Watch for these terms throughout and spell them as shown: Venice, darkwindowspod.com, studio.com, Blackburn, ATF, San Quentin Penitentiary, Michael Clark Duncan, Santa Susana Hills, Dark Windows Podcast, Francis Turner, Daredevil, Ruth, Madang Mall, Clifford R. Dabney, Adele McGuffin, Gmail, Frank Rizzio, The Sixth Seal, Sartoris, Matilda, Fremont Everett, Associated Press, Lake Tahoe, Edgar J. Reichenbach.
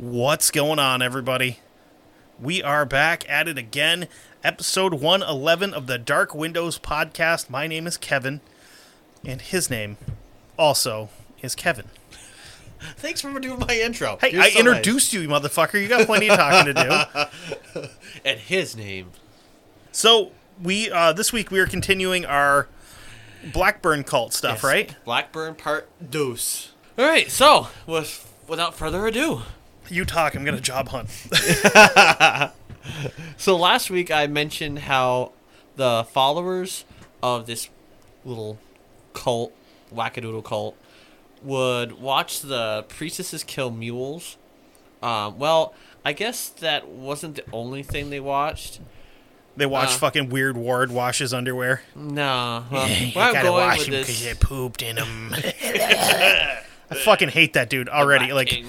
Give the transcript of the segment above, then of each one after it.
What's going on, everybody? We are back at it again. Episode 111 of the Dark Windows Podcast. My name is Kevin, and his name also is Kevin. Thanks for doing my intro. Hey, you're introduced you, motherfucker. You got plenty of talking to do. And his name. So, we this week we are continuing our Blackburn cult stuff, yes, right? Blackburn Part 2. All right, so, without further ado... You talk, I'm going to job hunt. So last week I mentioned how the followers of this little cult, wackadoodle cult, would watch the priestesses kill mules. Well, I guess that wasn't the only thing they watched. They watched fucking Weird Ward wash his underwear? No. Well, you gotta wash him because you pooped in him. I fucking hate that dude already. Like... King.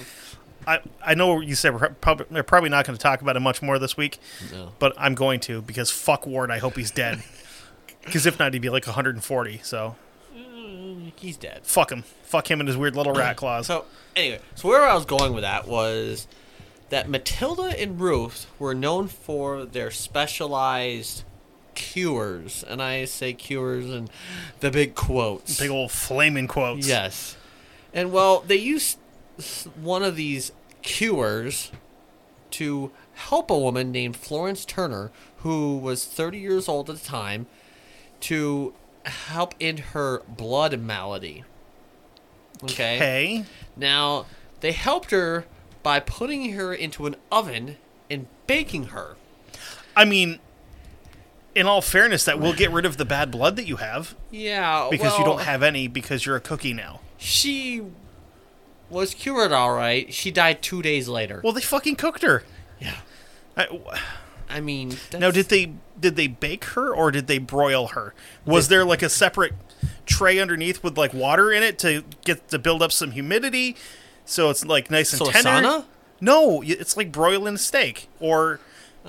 I know you said we're probably not going to talk about him much more this week, no. But I'm going to because fuck Ward, I hope he's dead. Because if not, he'd be like 140, so... He's dead. Fuck him. Fuck him and his weird little rat claws. So, anyway, so where I was going with that was that Matilda and Ruth were known for their specialized cures, and I say cures in the big quotes. Big old flaming quotes. Yes. And, well, they used... one of these cures to help a woman named Florence Turner, who was 30 years old at the time, to help in her blood malady. Okay. Now, they helped her by putting her into an oven and baking her. I mean, in all fairness, that will get rid of the bad blood that you have. Yeah. Because you don't have any because you're a cookie now. She... was cured all right. She died 2 days later. Well, they fucking cooked her. Yeah. I mean... that's... Now, did they bake her or did they broil her? Was there, like, a separate tray underneath with, like, water in it to build up some humidity so it's, like, nice and tender? Sauna? No, it's like broiling steak. Or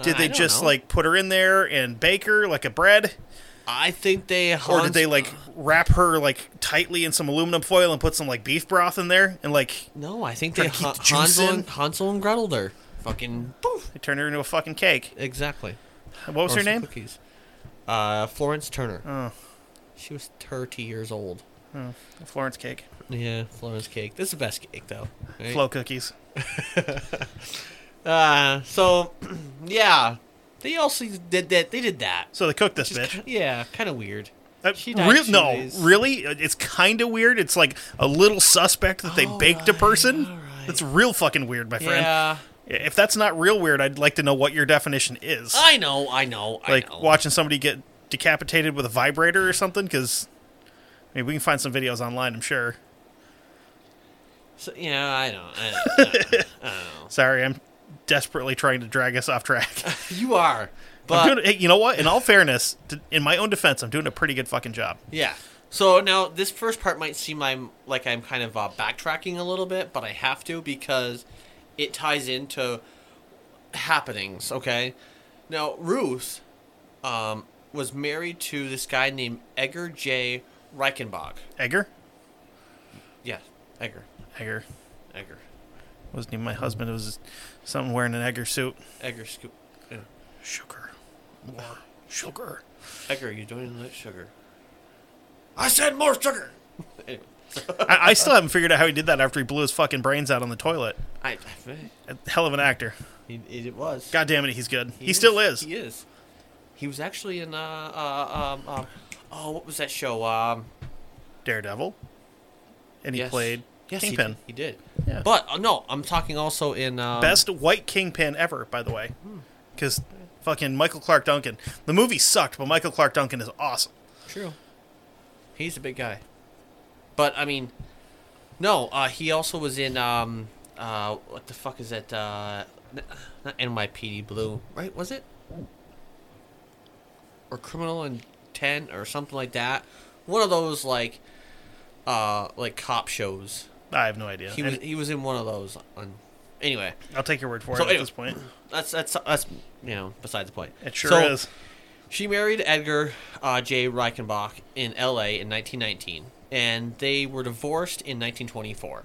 did they just, know. Like, put her in there and bake her like a bread? I think they... Or did they, like, wrap her, like, tightly in some aluminum foil and put some, like, beef broth in there? And, like... No, I think they Hansel and Gretel her. Fucking... Poof. They turned her into a fucking cake. Exactly. What was her name? Cookies. Florence Turner. Oh. She was 30 years old. Oh. Florence cake. Yeah, Florence cake. This is the best cake, though. Right? Flow cookies. So, yeah... They also did that. They did that. So they cooked this bitch. Kind of weird. She died 2 days. Really? It's kind of weird. It's like a little suspect that they baked a person. Right. That's real fucking weird, my friend. Yeah. If that's not real weird, I'd like to know what your definition is. I know. Like watching somebody get decapitated with a vibrator or something? Because, I mean, we can find some videos online, I'm sure. So, yeah, I don't know. Sorry, I'm... desperately trying to drag us off track. You are. But hey, you know what? In all fairness, in my own defense, I'm doing a pretty good fucking job. Yeah. So now this first part might seem like I'm kind of backtracking a little bit, but I have to because it ties into happenings, okay? Now, Ruth was married to this guy named Edgar J. Reichenbach. Edgar? Yeah, Edgar. Wasn't even my husband. It was someone wearing an Edgar suit. Edgar scoop. Yeah. Sugar. More sugar. Edgar, you don't even like sugar. I said more sugar. Anyway. I still haven't figured out how he did that after he blew his fucking brains out on the toilet. Hell of an actor. It was. God damn it, he's good. He still is. He is. He was actually in, what was that show? Daredevil. And he played Kingpin. He did. Yeah. But, no, I'm talking also in... Best white Kingpin ever, by the way. Because fucking Michael Clark Duncan. The movie sucked, but Michael Clark Duncan is awesome. True. He's a big guy. But, I mean, no, he also was in, what the fuck is that, not NYPD Blue, right, was it? Or Criminal Intent, or something like that. One of those, like cop shows. I have no idea. He was in one of those. Anyway. I'll take your word for it at this point. That's beside the point. It sure is. She married Edgar J. Reichenbach in L.A. in 1919. And they were divorced in 1924.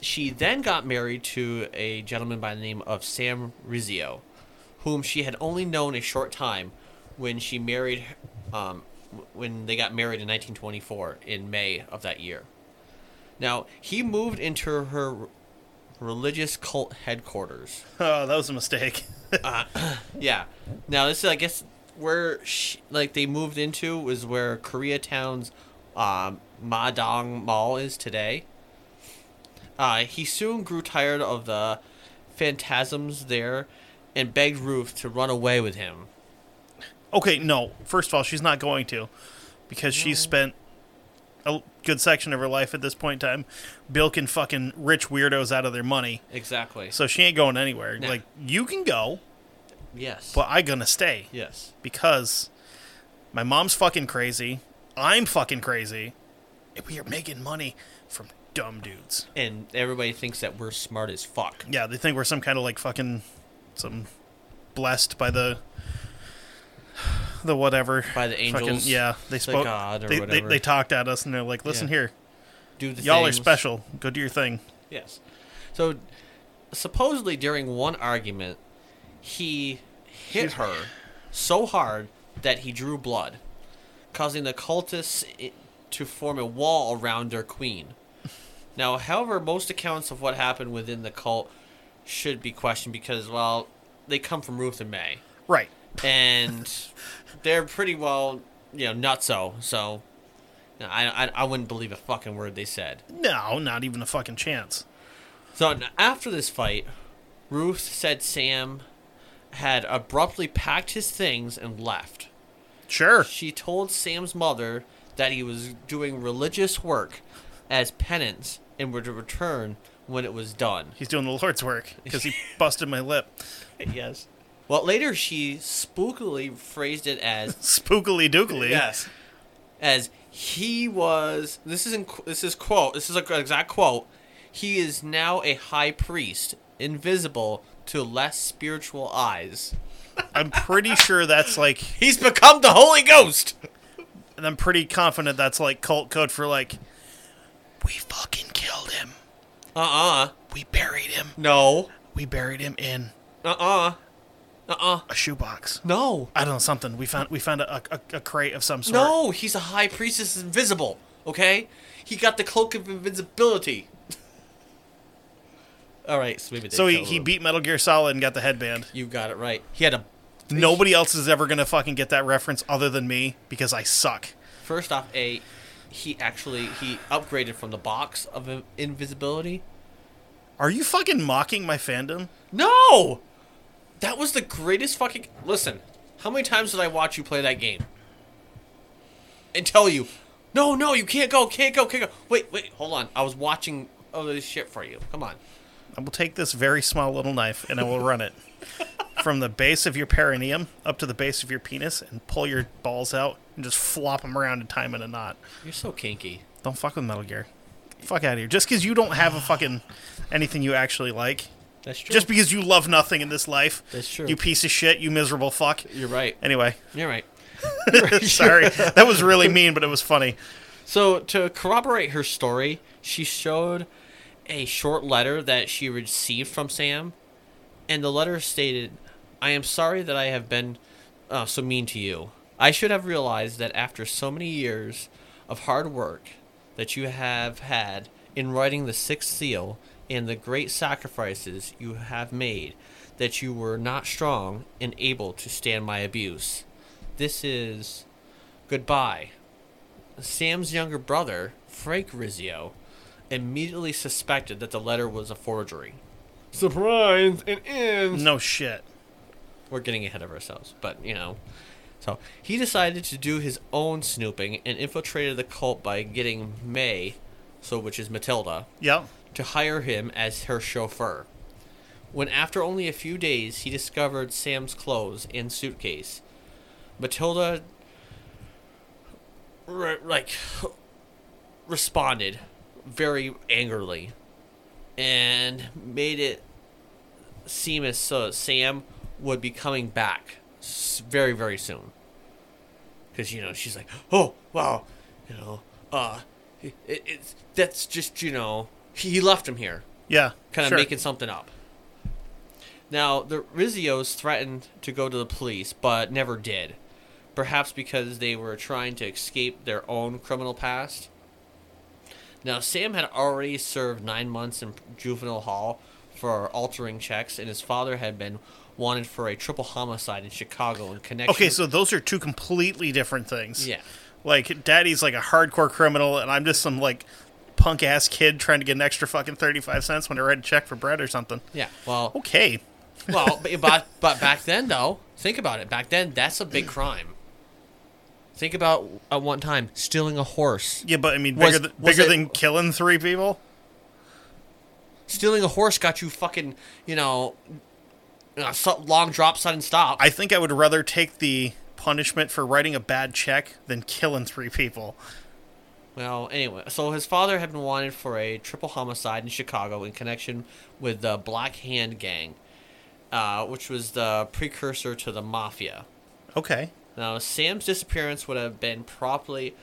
She then got married to a gentleman by the name of Sam Rizzio, whom she had only known a short time when she married, when they got married in 1924 in May of that year. Now, he moved into her religious cult headquarters. Oh, that was a mistake. Yeah. Now, this is, I guess, where they moved into was where Koreatown's Madang Mall is today. He soon grew tired of the phantasms there and begged Ruth to run away with him. Okay, no. First of all, she's not going to, because she's spent a good section of her life at this point in time bilking fucking rich weirdos out of their money. Exactly. So she ain't going anywhere. Nah. Like, you can go. Yes. But I gonna stay. Yes. Because my mom's fucking crazy. I'm fucking crazy. And we are making money from dumb dudes. And everybody thinks that we're smart as fuck. Yeah, they think we're some kind of like fucking some blessed by the whatever. By the angels. Fucking, yeah, they spoke. God or whatever. They talked at us and they're like, listen here. Do the Y'all things. Are special. Go do your thing. Yes. So supposedly during one argument, he hit her so hard that he drew blood, causing the cultists to form a wall around their queen. Now, however, most accounts of what happened within the cult should be questioned because, well, they come from Ruth and May. Right. And they're pretty well, nutso. So I wouldn't believe a fucking word they said. No, not even a fucking chance. So after this fight, Ruth said Sam had abruptly packed his things and left. Sure. She told Sam's mother that he was doing religious work as penance and were to return when it was done. He's doing the Lord's work because he busted my lip. Yes. Well, later she spookily phrased it as... spookily dookily. Yes. As he was... This is an exact quote. He is now a high priest, invisible to less spiritual eyes. I'm pretty sure that's like... He's become the Holy Ghost! And I'm pretty confident that's like cult code for like... We fucking killed him. We buried him. No. We buried him in... A shoebox. No. I don't know, something. We found a crate of some sort. No, he's a high priestess invisible, okay? He got the cloak of invisibility. All right, so maybe he beat Metal Gear Solid and got the headband. You got it right. He had a... Nobody else is ever going to fucking get that reference other than me because I suck. First off, he upgraded from the box of invisibility. Are you fucking mocking my fandom? No! That was the greatest fucking... Listen, how many times did I watch you play that game? And tell you, no, you can't go. Wait, hold on. I was watching other shit for you. Come on. I will take this very small little knife and I will run it from the base of your perineum up to the base of your penis and pull your balls out and just flop them around and tie them in a knot. You're so kinky. Don't fuck with Metal Gear. Fuck out of here. Just because you don't have a fucking anything you actually like. That's true. Just because you love nothing in this life. That's true. You piece of shit. You miserable fuck. You're right. Anyway. You're right. Sorry. That was really mean, but it was funny. So to corroborate her story, she showed a short letter that she received from Sam, and the letter stated, I am sorry that I have been so mean to you. I should have realized that after so many years of hard work that you have had in writing the Sixth Seal and the great sacrifices you have made, that you were not strong and able to stand my abuse. This is goodbye. Sam's younger brother, Frank Rizzio, immediately suspected that the letter was a forgery. Surprise! It is! No shit. We're getting ahead of ourselves, but, you know. So, he decided to do his own snooping and infiltrated the cult by getting May, which is Matilda, to hire him as her chauffeur. When, after only a few days, he discovered Sam's clothes and suitcase, Matilda responded very angrily and made it seem as so Sam would be coming back very, very soon. Because, you know, she's like, oh, wow, you know, it's that's just, you know, he left him here. Yeah, kind of making something up. Now, the Rizzios threatened to go to the police, but never did. Perhaps because they were trying to escape their own criminal past. Now, Sam had already served 9 months in juvenile hall for altering checks, and his father had been wanted for a triple homicide in Chicago in connection... Okay, so those are two completely different things. Yeah. Like, Daddy's like a hardcore criminal, and I'm just some, like... punk-ass kid trying to get an extra fucking 35 cents when I write a check for bread or something. Yeah, well... Okay. Well, but back then, though, think about it. Back then, that's a big crime. Think about, at one time, stealing a horse. Yeah, but, I mean, bigger than killing three people? Stealing a horse got you fucking, you know, long drop, sudden stop. I think I would rather take the punishment for writing a bad check than killing three people. Well, anyway, so his father had been wanted for a triple homicide in Chicago in connection with the Black Hand Gang, which was the precursor to the Mafia. Okay. Now, Sam's disappearance would have been promptly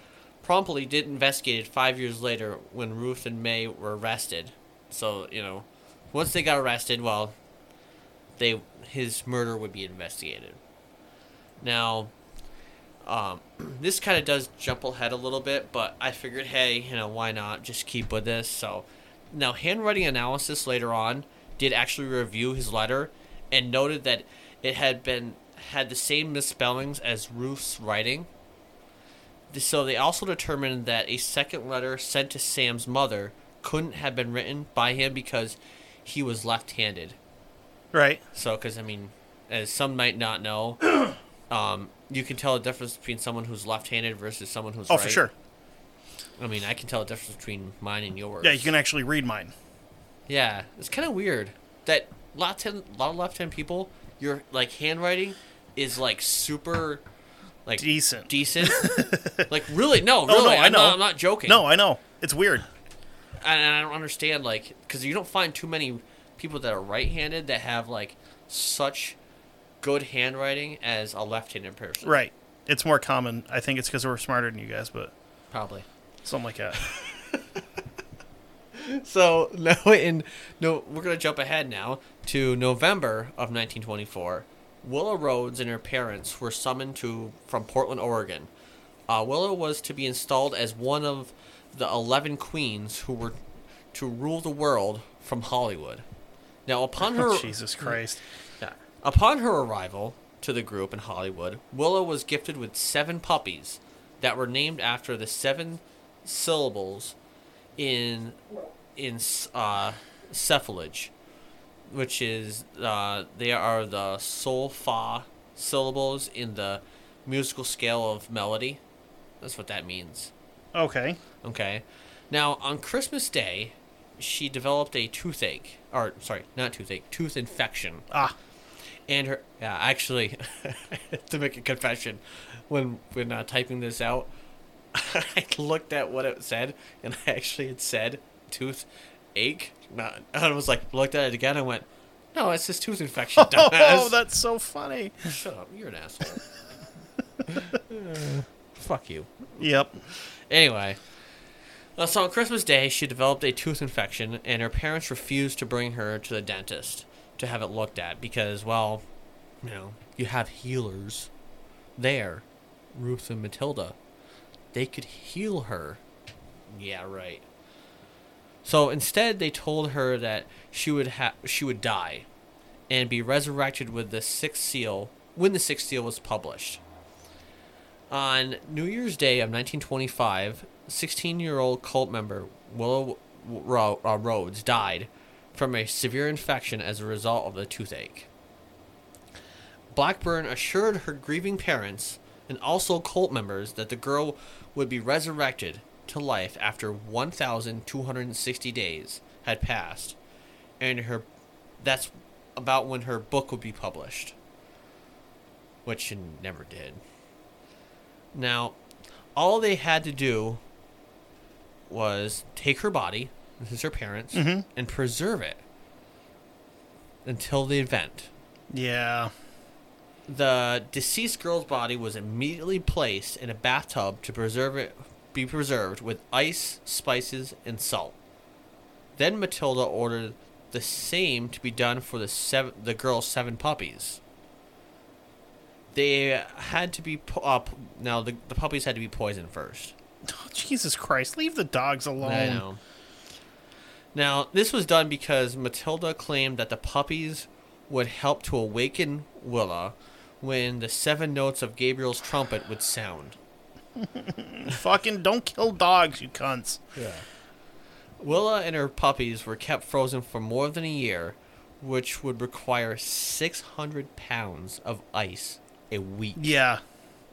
investigated 5 years later when Ruth and May were arrested. So, you know, once they got arrested, well, his murder would be investigated. Now... this kind of does jump ahead a little bit, but I figured, hey, you know, why not just keep with this? So, now handwriting analysis later on did actually review his letter and noted that it had the same misspellings as Ruth's writing. So they also determined that a second letter sent to Sam's mother couldn't have been written by him because he was left-handed. Right. So, because I mean, as some might not know, you can tell the difference between someone who's left-handed versus someone who's right. Oh, for sure. I mean, I can tell the difference between mine and yours. Yeah, you can actually read mine. Yeah, it's kind of weird that a lot of left-handed people, your like handwriting is like super, like decent. Like really, no, I know. I'm not joking. No, I know. It's weird, and I don't understand like because you don't find too many people that are right-handed that have like such good handwriting as a left-handed person. Right. It's more common. I think it's because we're smarter than you guys, but... Probably. Something like that. So, we're going to jump ahead now to November of 1924. Willa Rhodes and her parents were summoned from Portland, Oregon. Willa was to be installed as one of the 11 queens who were to rule the world from Hollywood. Now, upon her... Jesus Christ. Upon her arrival to the group in Hollywood, Willa was gifted with 7 puppies that were named after the 7 syllables in cephalage, which is they are the sol fa syllables in the musical scale of melody. That's what that means. Okay. Now on Christmas Day, she developed a tooth infection. Ah. And her, actually, to make a confession, when typing this out, I looked at what it said, and I actually had said tooth ache. I was like, looked at it again, and went, no, it's just tooth infection. Oh, that's so funny. Shut up, you're an asshole. Fuck you. Yep. Anyway, so on Christmas Day, she developed a tooth infection, and her parents refused to bring her to the dentist to have it looked at because, well, you know, you have healers there, Ruth and Matilda, they could heal her. Yeah, right. So instead, they told her that she would die and be resurrected with the Sixth Seal when the Sixth Seal was published. On New Year's Day of 1925, 16-year-old cult member Willa Rhodes died from a severe infection as a result of the toothache. Blackburn assured her grieving parents and also cult members that the girl would be resurrected to life after 1,260 days had passed, and that's about when her book would be published, which she never did. Now, all they had to do was take her body, this is her parents, mm-hmm. and preserve it until the event. Yeah. The deceased girl's body was immediately placed in a bathtub to be preserved with ice, spices, and salt. Then Matilda ordered the same to be done for the girl's 7 puppies. They had to be the puppies had to be poisoned first. Oh, Jesus Christ, leave the dogs alone. I know. Now, this was done because Matilda claimed that the puppies would help to awaken Willa when the 7 notes of Gabriel's trumpet would sound. Fucking don't kill dogs, you cunts. Yeah. Willa and her puppies were kept frozen for more than a year, which would require 600 pounds of ice a week. Yeah.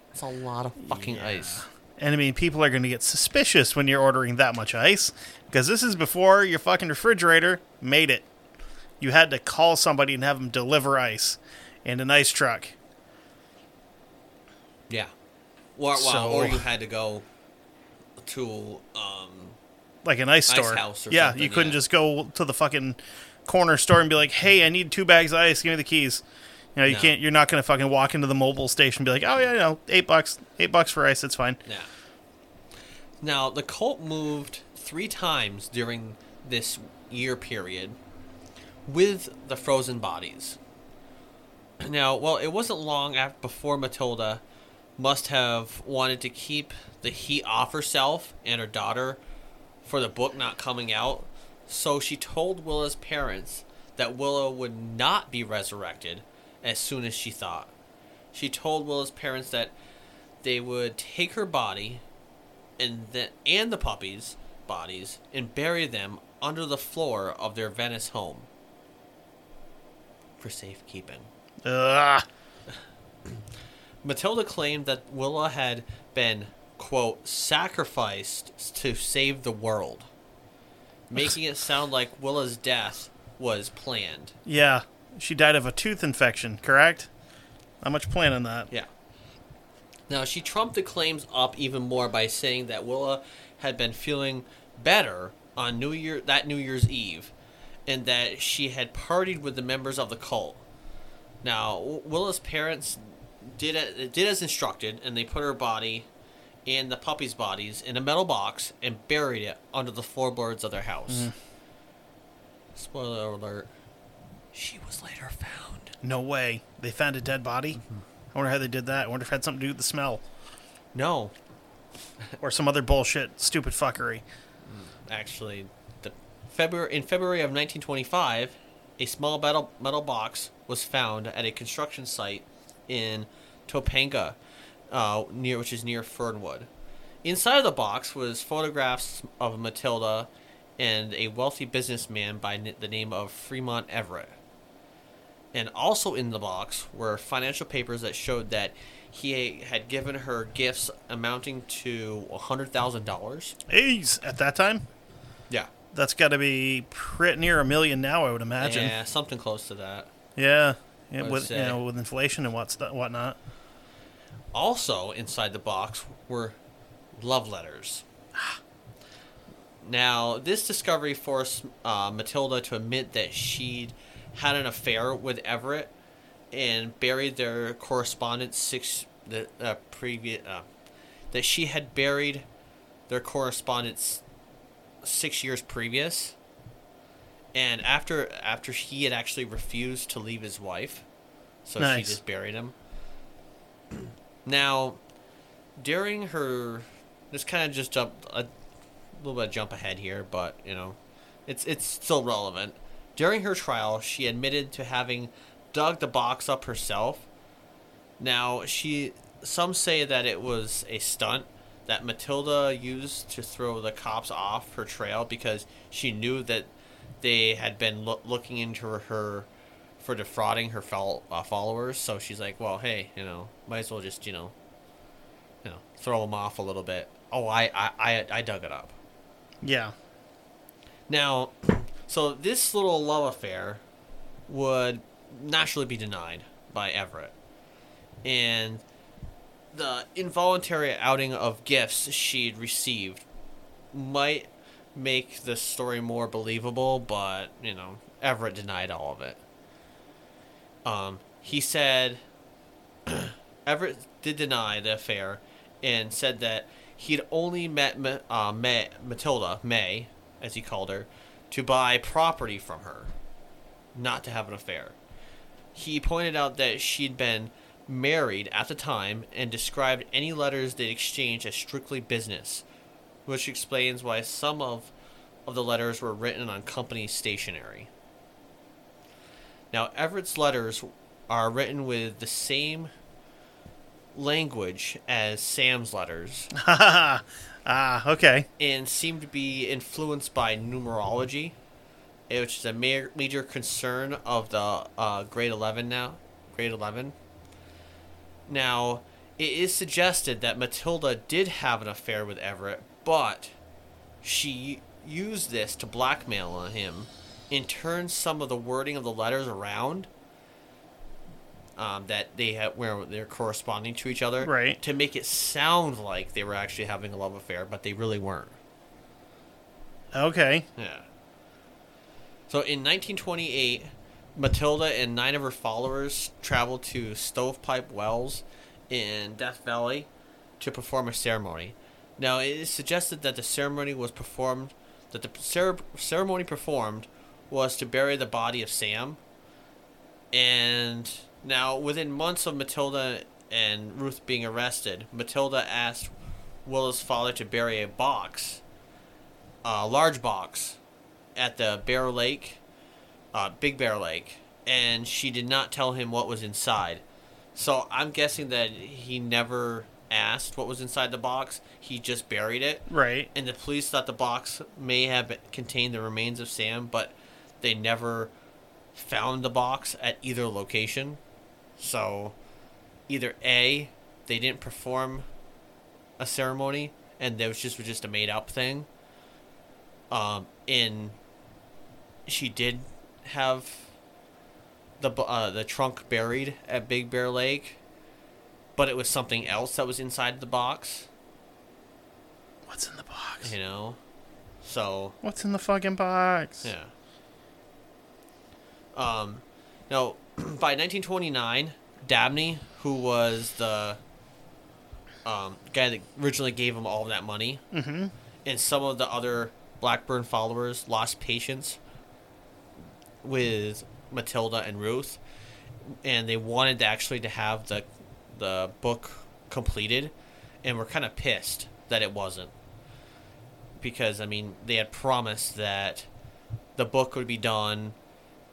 That's a lot of fucking ice. And, I mean, people are going to get suspicious when you're ordering that much ice, because this is before your fucking refrigerator made it. You had to call somebody and have them deliver ice in an ice truck. Yeah. Or you had to go to like an ice store. Ice house or something. You couldn't just go to the fucking corner store and be like, hey, I need 2 bags of ice, give me the keys. You know, you can't. You're not going to fucking walk into the mobile station and be like, oh, yeah, no, $8 for ice, it's fine. Yeah. Now, the cult moved 3 times during this year period with the frozen bodies. Now, it wasn't long before Matilda must have wanted to keep the heat off herself and her daughter for the book not coming out, so she told Willa's parents that Willa would not be resurrected as soon as she thought. She told Willa's parents that they would take her body and the puppies' bodies and bury them under the floor of their Venice home for safekeeping. Ugh. Matilda claimed that Willa had been, quote, sacrificed to save the world, making it sound like Willa's death was planned. Yeah, she died of a tooth infection, correct? Not much plan on that. Yeah. Now, she trumped the claims up even more by saying that Willa had been feeling better on New Year's Eve, and that she had partied with the members of the cult. Now, Willa's parents did as instructed, and they put her body and the puppies' bodies in a metal box and buried it under the floorboards of their house. Mm. Spoiler alert. She was later found. No way. They found a dead body? Mm-hmm. I wonder how they did that. I wonder if it had something to do with the smell. No. Or some other bullshit, stupid fuckery. Actually, in February of 1925, a small metal box was found at a construction site in Topanga, which is near Fernwood. Inside of the box was photographs of Matilda and a wealthy businessman by the name of Fremont Everett. And also in the box were financial papers that showed that he had given her gifts amounting to $100,000. Jeez, at that time? Yeah. That's got to be pretty near $1 million now, I would imagine. Yeah, something close to that. Yeah. With inflation and whatnot. Also inside the box were love letters. Now, this discovery forced Matilda to admit that she'd had an affair with Everett and buried their correspondence that she had buried their correspondence 6 years previous. And after he had actually refused to leave his wife, so nice. She just buried him. Now, during her This kind of just jumped a little bit of jump ahead here, but, you know, it's still relevant. During her trial, she admitted to having dug the box up herself. Now, some say that it was a stunt that Matilda used to throw the cops off her trail because she knew that they had been looking into her for defrauding her followers. So she's like, well, hey, you know, might as well just, you know, throw them off a little bit. Oh, I dug it up. Yeah. Now, so this little love affair would naturally be denied by Everett. And the involuntary outing of gifts she'd received might make the story more believable, but, you know, Everett denied all of it. He said... Everett did deny the affair and said that he'd only met Matilda, May, as he called her, to buy property from her, not to have an affair. He pointed out that she'd been married at the time and described any letters they'd exchanged as strictly business, which explains why some of the letters were written on company stationery. Now, Everett's letters are written with the same language as Sam's letters. Okay. And seemed to be influenced by numerology, which is a major concern of the grade 11. Now, it is suggested that Matilda did have an affair with Everett, but she used this to blackmail him and turned some of the wording of the letters around that they had, where they're corresponding to each other, right, to make it sound like they were actually having a love affair, but they really weren't. Okay. Yeah. So in 1928, Matilda and 9 of her followers traveled to Stovepipe Wells in Death Valley to perform a ceremony. Now, it is suggested that the ceremony performed was to bury the body of Sam. And now, within months of Matilda and Ruth being arrested, Matilda asked Willa's father to bury a large box, at the Big Bear Lake, and she did not tell him what was inside. So I'm guessing that he never asked what was inside the box. He just buried it. Right. And the police thought the box may have contained the remains of Sam, but they never found the box at either location. So either A, they didn't perform a ceremony and that was just a made up thing. And she did have the trunk buried at Big Bear Lake, but it was something else that was inside the box. What's in the box? You know? So what's in the fucking box? Yeah. Now, by 1929, Dabney, who was the guy that originally gave him all of that money, mm-hmm, and some of the other Blackburn followers lost patience with Matilda and Ruth, and they wanted to have the book completed, and were kind of pissed that it wasn't, because, I mean, they had promised that the book would be done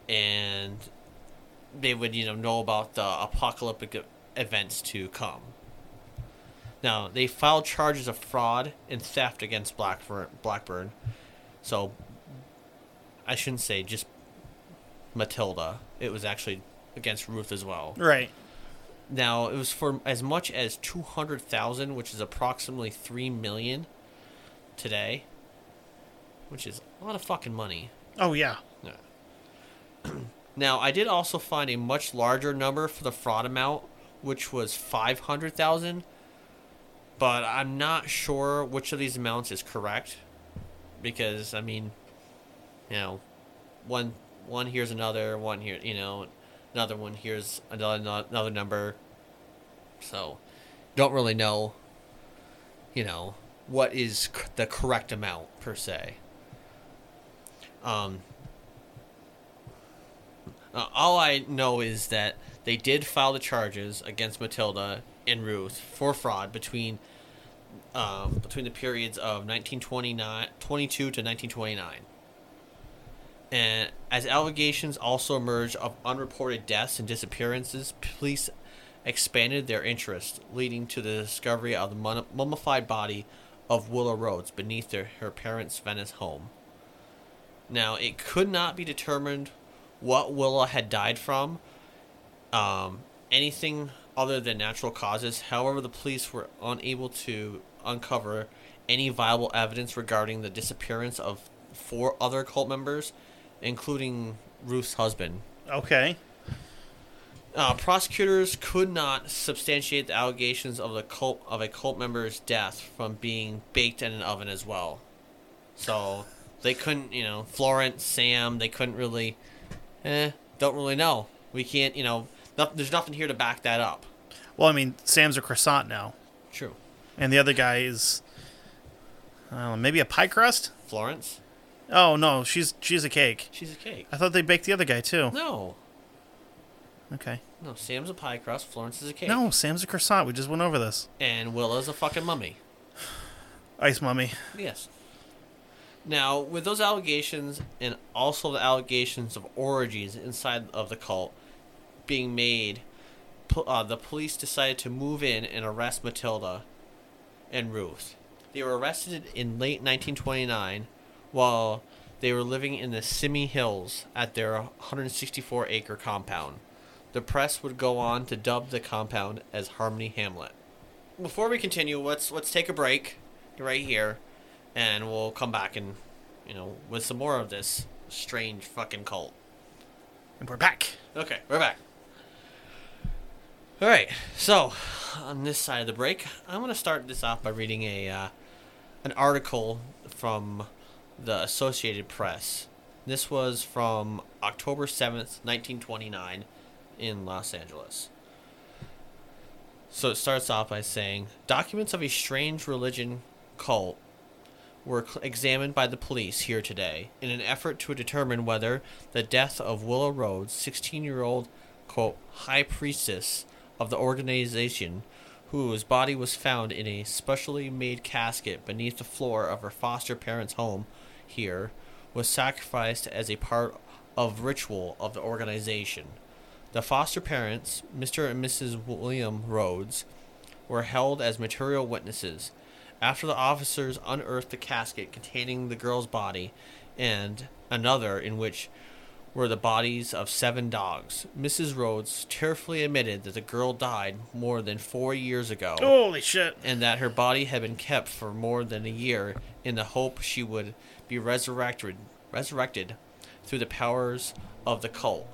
and they would, you know about the apocalyptic events to come. Now, they filed charges of fraud and theft against Blackburn. So, I shouldn't say just Matilda. It was actually against Ruth as well. Right. Now, it was for as much as $200,000, which is approximately $3 million today, which is a lot of fucking money. Oh, yeah. Yeah. Now, I did also find a much larger number for the fraud amount, which was $500,000, but I'm not sure which of these amounts is correct, because, I mean, you know, one here's another, one here, you know, another one here's another number, so don't really know, you know, what is the correct amount per se. All I know is that they did file the charges against Matilda and Ruth for fraud between between the periods of 1922 to 1929. And as allegations also emerged of unreported deaths and disappearances, police expanded their interest, leading to the discovery of the mummified body of Willa Rhodes beneath her parents' Venice home. Now, it could not be determined what Willa had died from, anything other than natural causes. However, the police were unable to uncover any viable evidence regarding the disappearance of 4 other cult members, including Ruth's husband. Okay. Prosecutors could not substantiate the allegations of a cult member's death from being baked in an oven as well. So they couldn't, Florence, Sam, they couldn't really, don't really know. We can't, there's nothing here to back that up. Well, Sam's a croissant now. True. And the other guy is, maybe a pie crust? Florence? Oh, no, she's a cake. She's a cake. I thought they baked the other guy, too. No. Okay. No, Sam's a pie crust. Florence is a cake. No, Sam's a croissant. We just went over this. And Willa's a fucking mummy. Ice mummy. Yes. Now, with those allegations and also the allegations of orgies inside of the cult being made, the police decided to move in and arrest Matilda and Ruth. They were arrested in late 1929 while they were living in the Simi Hills at their 164-acre compound. The press would go on to dub the compound as Harmony Hamlet. Before we continue, let's take a break right here, and we'll come back and, with some more of this strange fucking cult. And we're back. Okay, we're back. All right, so on this side of the break, I'm going to start this off by reading an article from the Associated Press. This was from October 7th, 1929. In Los Angeles. So it starts off by saying, documents of a strange religion cult were examined by the police here today in an effort to determine whether the death of Willa Rhodes, 16-year-old, quote, high priestess of the organization, whose body was found in a specially made casket beneath the floor of her foster parents' home here, was sacrificed as a part of ritual of the organization. The foster parents, Mr. and Mrs. William Rhodes, were held as material witnesses. After the officers unearthed the casket containing the girl's body and another in which were the bodies of 7 dogs, Mrs. Rhodes tearfully admitted that the girl died more than 4 years ago. Holy shit. And that her body had been kept for more than a year in the hope she would be resurrected through the powers of the cult.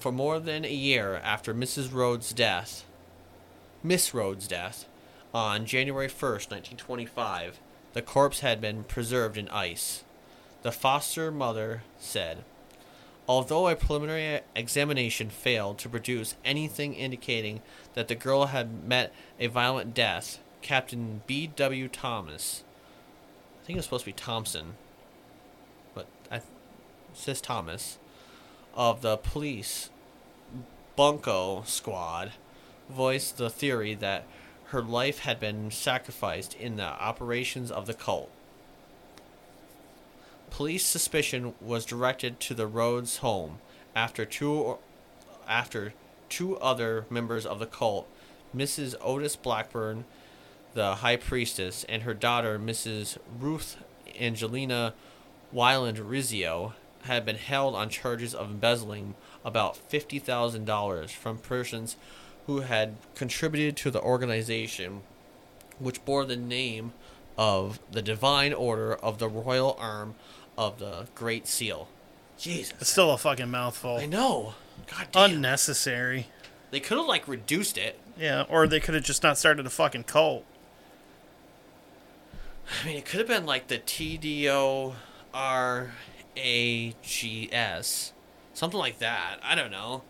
For more than a year after Miss Rhodes' death, on January 1st, 1925, the corpse had been preserved in ice. The foster mother said, although a preliminary examination failed to produce anything indicating that the girl had met a violent death, Captain B.W. Thomas, I think it was supposed to be Thompson, but it says Thomas, of the police bunco squad voiced the theory that her life had been sacrificed in the operations of the cult. Police suspicion was directed to the Rhodes home after two other members of the cult, Mrs. Otis Blackburn, the high priestess, and her daughter, Mrs. Ruth Angelina Wyland Rizzio, had been held on charges of embezzling about $50,000 from persons who had contributed to the organization, which bore the name of the Divine Order of the Royal Arm of the Great Seal. Jesus. It's still a fucking mouthful. I know. God damn. Unnecessary. They could have, reduced it. Yeah, or they could have just not started a fucking cult. It could have been, the TDOR... AGS, something like that. I don't know.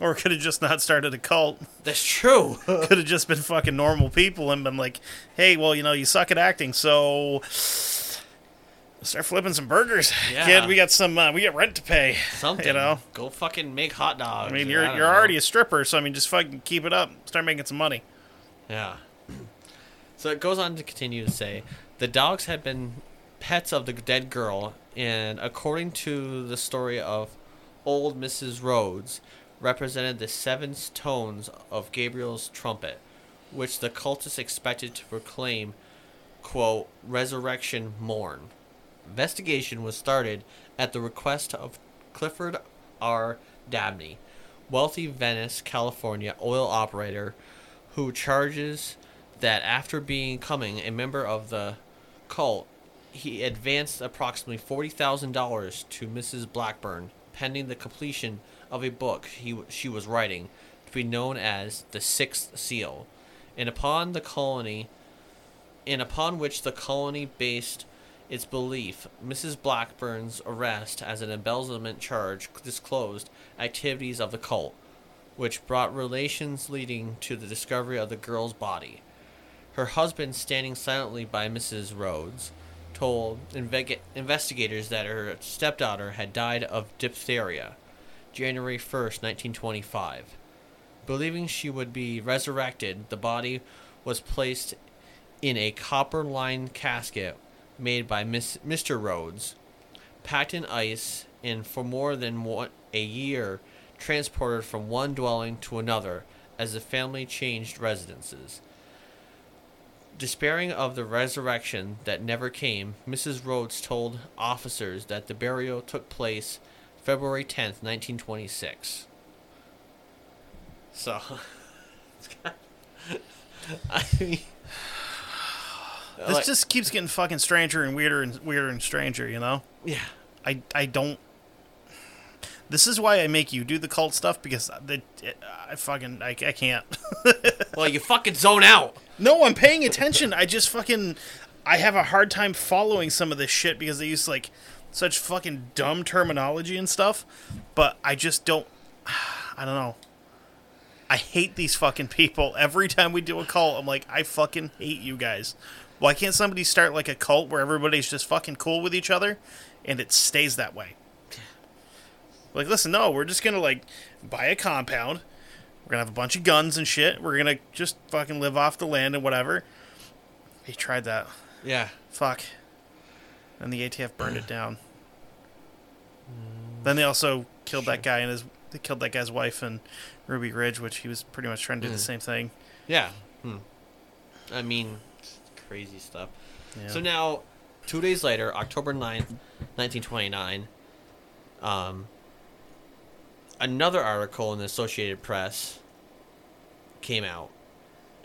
Or could have just not started a cult. That's true. Could have just been fucking normal people and been like, hey, well, you suck at acting, so start flipping some burgers. Yeah. Kid, we got some we got rent to pay. Something. Go fucking make hot dogs. You're already a stripper, so just fucking keep it up. Start making some money. Yeah. So it goes on to continue to say, the dogs had been pets of the dead girl, and according to the story of old Mrs. Rhodes, represented the seven tones of Gabriel's trumpet, which the cultists expected to proclaim, quote, resurrection morn. Investigation was started at the request of Clifford R. Dabney, wealthy Venice, California oil operator who charges that after becoming a member of the cult, he advanced approximately $40,000 to Mrs. Blackburn, pending the completion of a book she was writing to be known as The Sixth Seal, and upon which the colony based its belief. Mrs. Blackburn's arrest as an embezzlement charge disclosed activities of the cult, which brought relations leading to the discovery of the girl's body. Her husband, standing silently by Mrs. Rhodes, told investigators that her stepdaughter had died of diphtheria, January 1st, 1925. Believing she would be resurrected, the body was placed in a copper-lined casket made by Mr. Rhodes, packed in ice, and for more than a year transported from one dwelling to another as the family changed residences. Despairing of the resurrection that never came, Mrs. Rhodes told officers that the burial took place February 10th, 1926. So, I mean, this just keeps getting fucking stranger and weirder and weirder and stranger, you know? Yeah. I don't... This is why I make you do the cult stuff, because I can't. Well, you fucking zone out. No, I'm paying attention. I just fucking... I have a hard time following some of this shit because they use, like, such fucking dumb terminology and stuff, but I just don't... I don't know. I hate these fucking people. Every time we do a cult, I'm like, I fucking hate you guys. Why can't somebody start like a cult where everybody's just fucking cool with each other and it stays that way? Like, listen, no, we're just gonna like buy a compound. We're gonna have a bunch of guns and shit. We're gonna just fucking live off the land and whatever. He tried that. Yeah. Fuck. And the ATF burned it down. Then they also killed that guy and they killed that guy's wife and Ruby Ridge, which he was pretty much trying to do the same thing. Yeah. I mean, crazy stuff. Yeah. So now, 2 days later, October 9th, 1929, another article in the Associated Press came out.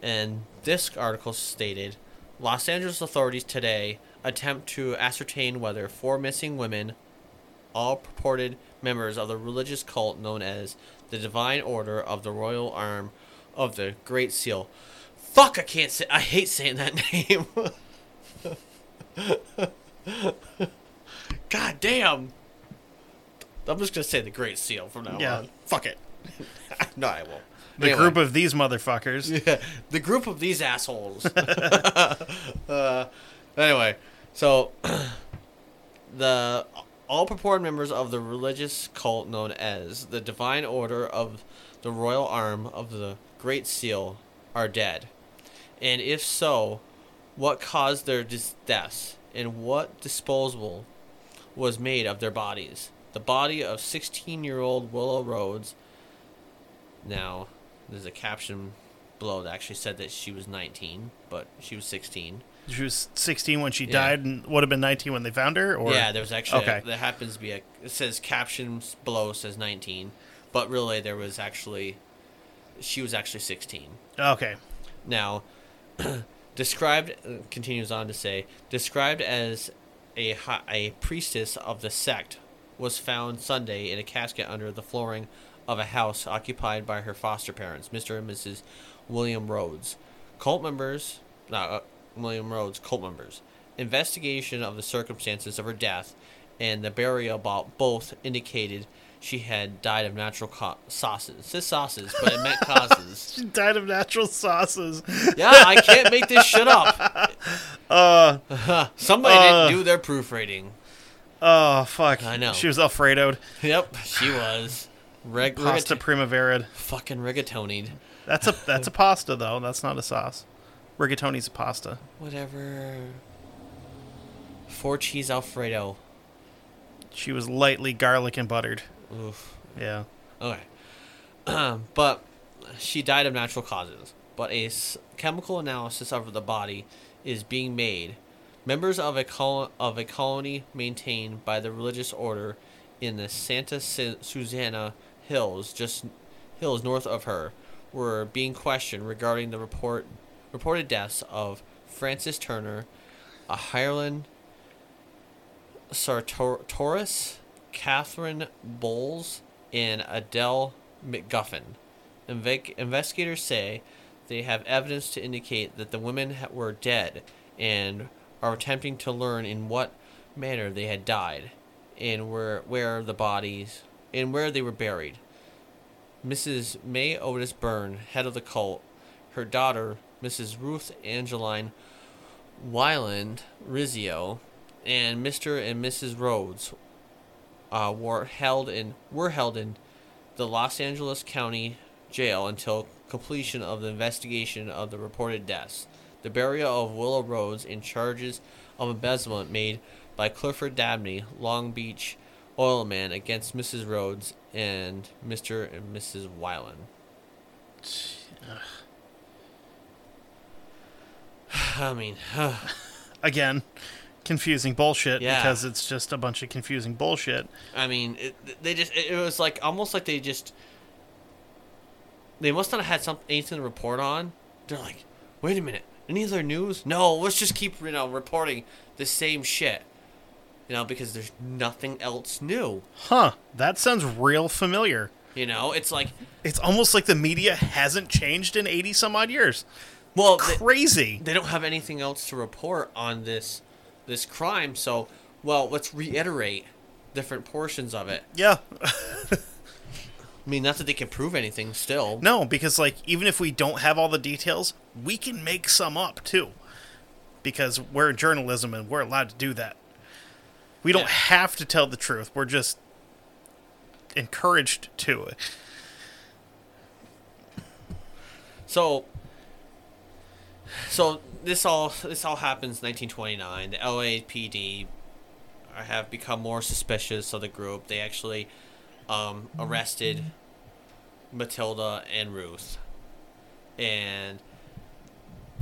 And this article stated, Los Angeles authorities today attempt to ascertain whether four missing women, all purported members of the religious cult known as the Divine Order of the Royal Arm of the Great Seal. Fuck, I hate saying that name. God damn. I'm just going to say the Great Seal from now on. Fuck it. No, I won't. Group of these motherfuckers. Yeah, the group of these assholes. Anyway, so all purported members of the religious cult known as the Divine Order of the Royal Arm of the Great Seal are dead. And if so, what caused their deaths and what disposal was made of their bodies? The body of 16-year-old Willa Rhodes. Now, there's a caption below that actually said that she was 19, but she was 16. She was 16 when she died and would have been 19 when they found her? Or? Yeah, there's actually... Okay. There happens to be a... It says captions below says 19, but really there was actually... She was actually 16. Okay. Now, described... Continues on to say, described as a priestess of the sect, was found Sunday in a casket under the flooring of a house occupied by her foster parents, Mr. and Mrs. William Rhodes. Cult members. Investigation of the circumstances of her death and the burial both indicated she had died of natural sauces. It says sauces, but it meant causes. She died of natural sauces. Yeah, I can't make this shit up. Somebody didn't do their proofreading. Oh, fuck. I know. She was Alfredo'd. Yep, she was. Pasta primavera'd. Fucking rigatoni'd. That's a pasta, though. That's not a sauce. Rigatoni's a pasta. Whatever. 4 cheese Alfredo. She was lightly garlic and buttered. Oof. Yeah. Okay. But she died of natural causes. But a chemical analysis of the body is being made. Members of a colony maintained by the religious order in the Santa Susana Hills, just hills north of her, were being questioned regarding the reported deaths of Francis Turner, a hireling, Sartoris, Catherine Bowles, and Adele McGuffin. Investigators say they have evidence to indicate that the women were dead and are attempting to learn in what manner they had died and where the bodies and where they were buried. Mrs. May Otis Byrne, head of the cult, her daughter, Mrs. Ruth Angeline Wyland Rizzio, and Mr. and Mrs. Rhodes were held in the Los Angeles County Jail until completion of the investigation of the reported deaths. The burial of Willa Rhodes and charges of embezzlement made by Clifford Dabney, Long Beach oilman, against Mrs. Rhodes and Mr. and Mrs. Wyland. I mean, again, confusing bullshit, yeah. Because it's just a bunch of confusing bullshit. I mean, it was like almost like they must not have had anything to report on. They're like, wait a minute. Any other news? No, let's just keep, reporting the same shit. Because there's nothing else new. Huh. That sounds real familiar. It's like... It's almost like the media hasn't changed in 80-some-odd years. Well, crazy. They don't have anything else to report on this crime, so, let's reiterate different portions of it. Yeah. I mean, not that they can prove anything still. No, because, even if we don't have all the details, we can make some up, too. Because we're in journalism and we're allowed to do that. We don't have to tell the truth. We're just encouraged to. So this all happens in 1929. The LAPD have become more suspicious of the group. They actually... arrested Matilda and Ruth, and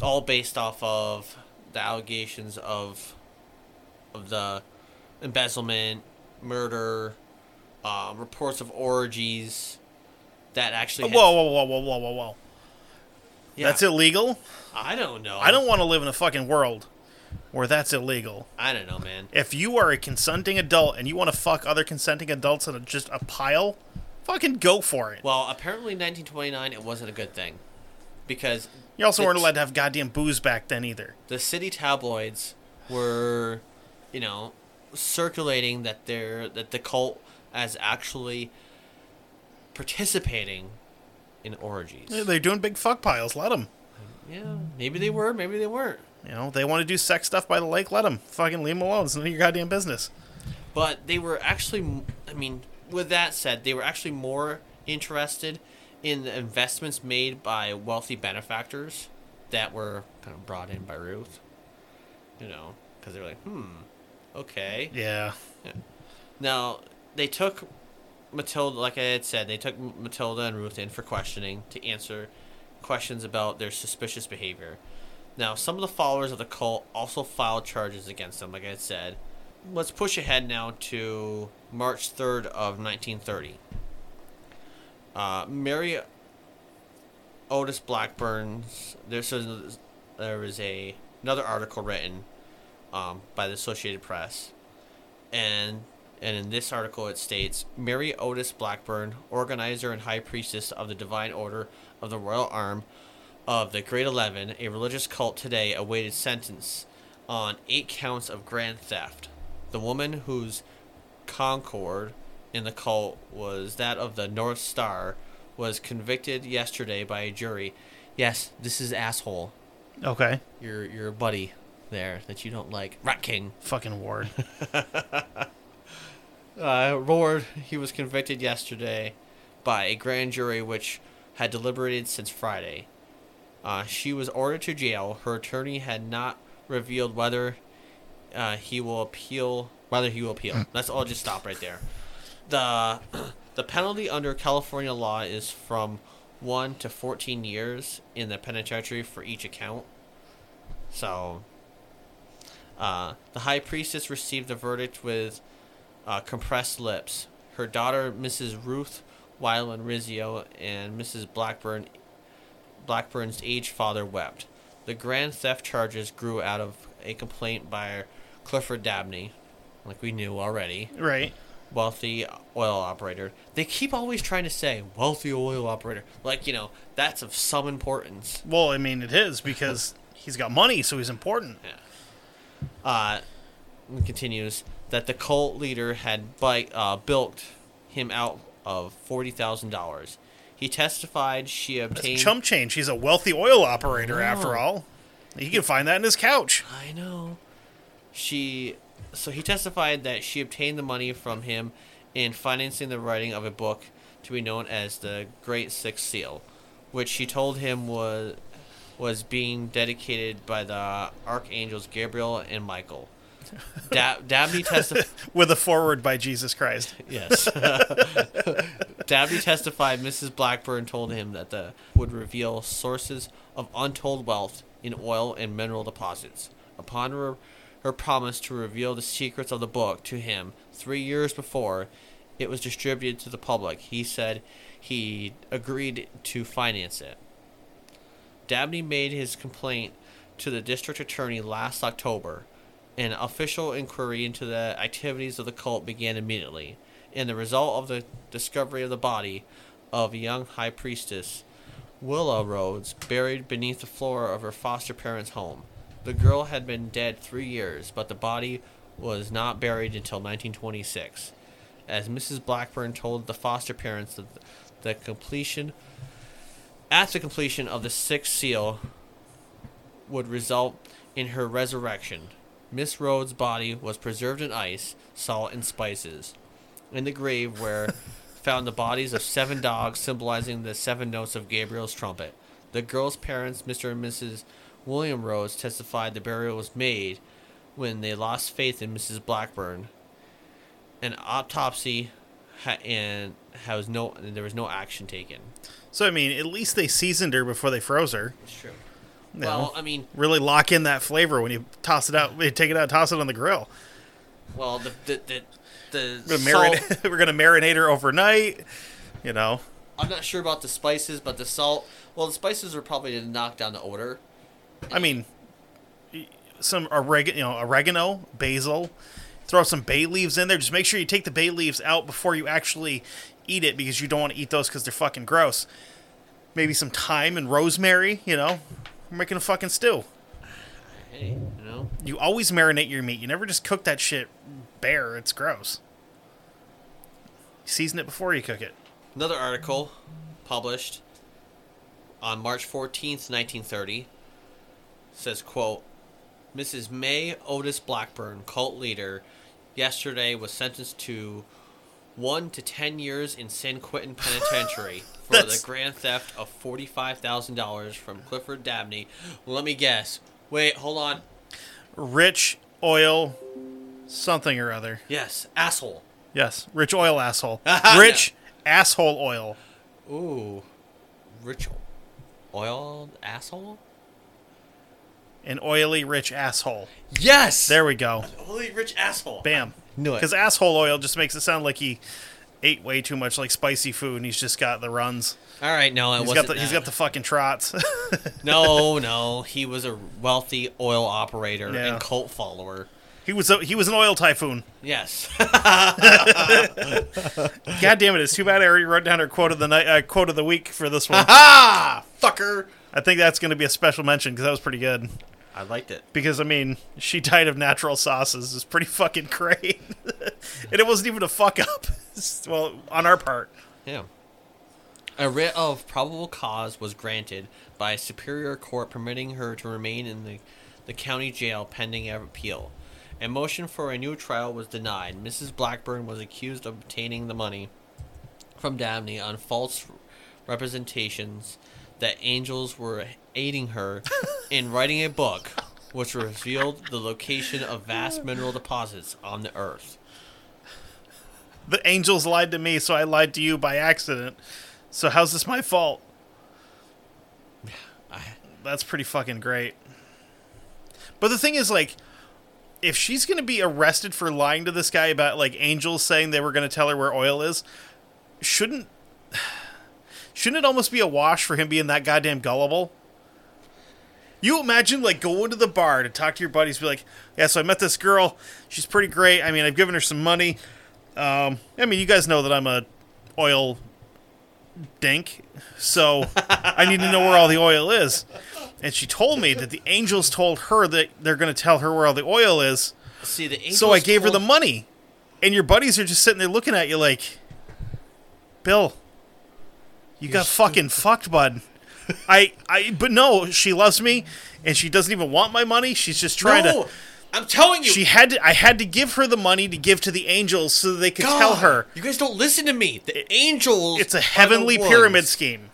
all based off of the allegations of the embezzlement, murder, reports of orgies that actually... Whoa. Yeah. That's illegal? I don't know. I don't want to live in a fucking world where that's illegal. I don't know, man. If you are a consenting adult and you want to fuck other consenting adults in just a pile, fucking go for it. Well, apparently in 1929, it wasn't a good thing. Because... You also weren't allowed to have goddamn booze back then either. The city tabloids were, circulating that the cult as actually participating in orgies. Yeah, they're doing big fuck piles. Let them. Yeah, maybe they were, maybe they weren't. They want to do sex stuff by the lake, let them. Fucking leave them alone. It's none of your goddamn business. But they were actually, with that said, they were actually more interested in the investments made by wealthy benefactors that were kind of brought in by Ruth. Because they were like, okay. Yeah. Now, they took Matilda, like I had said, they took Matilda and Ruth in for questioning to answer questions about their suspicious behavior. Now, some of the followers of the cult also filed charges against them, like I said. Let's push ahead now to March 3rd of 1930. Mary Otis Blackburn's... There was another article written by the Associated Press. And in this article it states, Mary Otis Blackburn, organizer and high priestess of the Divine Order of the Royal Arm of the Great 11, a religious cult, today awaited sentence on 8 counts of grand theft. The woman whose concord in the cult was that of the North Star was convicted yesterday by a jury. Yes, this is asshole. Okay. Your buddy there that you don't like. Rat King. Fucking Ward. Ward, he was convicted yesterday by a grand jury which had deliberated since Friday. She was ordered to jail. Her attorney had not revealed whether he will appeal. Let's all just stop right there. The penalty under California law is from 1 to 14 years in the penitentiary for each account. So, the high priestess received the verdict with compressed lips. Her daughter, Mrs. Ruth Willa Rizzio, and Mrs. Blackburn's aged father wept. The grand theft charges grew out of a complaint by Clifford Dabney, like we knew already. Right. Wealthy oil operator. They keep always trying to say wealthy oil operator. Like, you know, that's of some importance. Well, I mean, it is because he's got money, so he's important. Yeah. It continues that the cult leader had bilked him out of $40,000. He testified she obtained... That's chump change. He's a wealthy oil operator, after all. He can find that in his couch. I know. So he testified that she obtained the money from him in financing the writing of a book to be known as The Great Sixth Seal, which she told him was being dedicated by the archangels Gabriel and Michael. Dabney testified... With a foreword by Jesus Christ. Yes. Dabney testified Mrs. Blackburn told him that the would reveal sources of untold wealth in oil and mineral deposits. Upon her promise to reveal the secrets of the book to him 3 years before it was distributed to the public, he said he agreed to finance it. Dabney made his complaint to the district attorney last October. An official inquiry into the activities of the cult began immediately, and the result of the discovery of the body of a young high priestess, Willa Rhodes, buried beneath the floor of her foster parents' home. The girl had been dead 3 years, but the body was not buried until 1926. As Mrs. Blackburn told the foster parents of the completion of the Sixth Seal would result in her resurrection. Miss Rhodes' body was preserved in ice, salt, and spices. In the grave were found the bodies of 7 dogs, symbolizing the 7 notes of Gabriel's trumpet. The girl's parents, Mr. and Mrs. William Rhodes, testified the burial was made when they lost faith in Mrs. Blackburn. An autopsy and there was no action taken. So, I mean, at least they seasoned her before they froze her. It's true. No. Well, I mean... Really lock in that flavor when you toss it out, take it out, toss it on the grill. Well, we're going to marinate her overnight, you know. I'm not sure about the spices, but the salt... Well, the spices are probably to knock down the odor. I mean, some oregano, basil, throw some bay leaves in there. Just make sure you take the bay leaves out before you actually eat it because you don't want to eat those because they're fucking gross. Maybe some thyme and rosemary, you know. We're making a fucking stew. Hey, you know. You always marinate your meat. You never just cook that shit bare. It's gross. You season it before you cook it. Another article published on March 14th, 1930 says, quote, Mrs. May Otis Blackburn, cult leader, yesterday was sentenced to 1 to 10 years in San Quentin Penitentiary for the grand theft of $45,000 from Clifford Dabney. Let me guess. Wait, hold on. Rich oil something or other. Yes, asshole. Yes, rich oil asshole. Rich asshole oil. Ooh. Rich oil asshole? An oily rich asshole. Yes! There we go. An oily rich asshole. Bam. Knew it. Because asshole oil just makes it sound like he ate way too much like spicy food and he's just got the runs. All right, no, he's got the fucking trots. No, he was a wealthy oil operator and cult follower. He was an oil typhoon. Yes. God damn it! It's too bad I already wrote down her quote of the week for this one. Ha! Fucker. I think that's going to be a special mention because that was pretty good. I liked it. Because, I mean, she died of natural sauces. It's pretty fucking great. And it wasn't even a fuck up. Well, on our part. Yeah. A writ of probable cause was granted by a superior court permitting her to remain in the county jail pending appeal. A motion for a new trial was denied. Mrs. Blackburn was accused of obtaining the money from Dabney on false representations that angels were aiding her in writing a book which revealed the location of vast mineral deposits on the earth. The angels lied to me, so I lied to you by accident. So how's this my fault? That's pretty fucking great. But the thing is, like, if she's going to be arrested for lying to this guy about, like, angels saying they were going to tell her where oil is, shouldn't it almost be a wash for him being that goddamn gullible? You imagine, like, going to the bar to talk to your buddies, be like, yeah, so I met this girl. She's pretty great. I mean, I've given her some money. I mean, you guys know that I'm a oil dink, so I need to know where all the oil is. And she told me that the angels told her that they're going to tell her where all the oil is. See, the angels. So I gave her the money. And your buddies are just sitting there looking at you like, Bill, you got fucking fucked, bud. But no, she loves me, and she doesn't even want my money. She's just trying to. I'm telling you. I had to give her the money to give to the angels so that they could tell her. You guys don't listen to me. The angels. It's a heavenly pyramid scheme.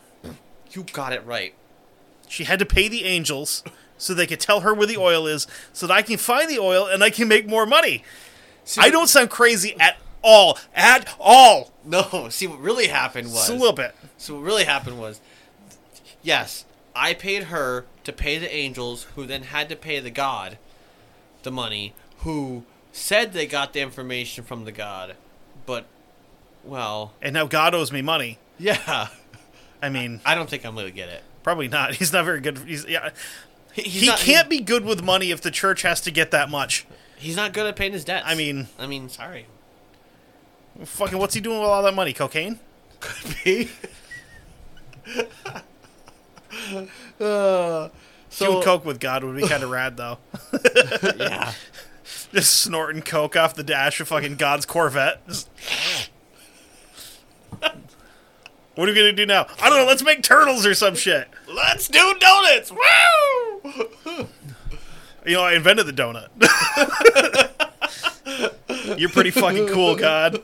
You got it right. She had to pay the angels so they could tell her where the oil is so that I can find the oil and I can make more money. See, I don't sound crazy at all. At all. No. See, what really happened was. Just a little bit. So what really happened was, yes, I paid her to pay the angels, who then had to pay the god the money, who said they got the information from the god, but, well... And now God owes me money. Yeah. I mean... I don't think I'm going to get it. Probably not. He's not very good... He can't be good with money if the church has to get that much. He's not good at paying his debts. I mean, sorry. Fucking, what's he doing with all that money? Cocaine? Could be. Doing coke with God would be kind of rad, though. Yeah. Just snorting coke off the dash of fucking God's Corvette. Just... What are we going to do now? I don't know. Let's make turtles or some shit. Let's do donuts. Woo! You know, I invented the donut. You're pretty fucking cool, God.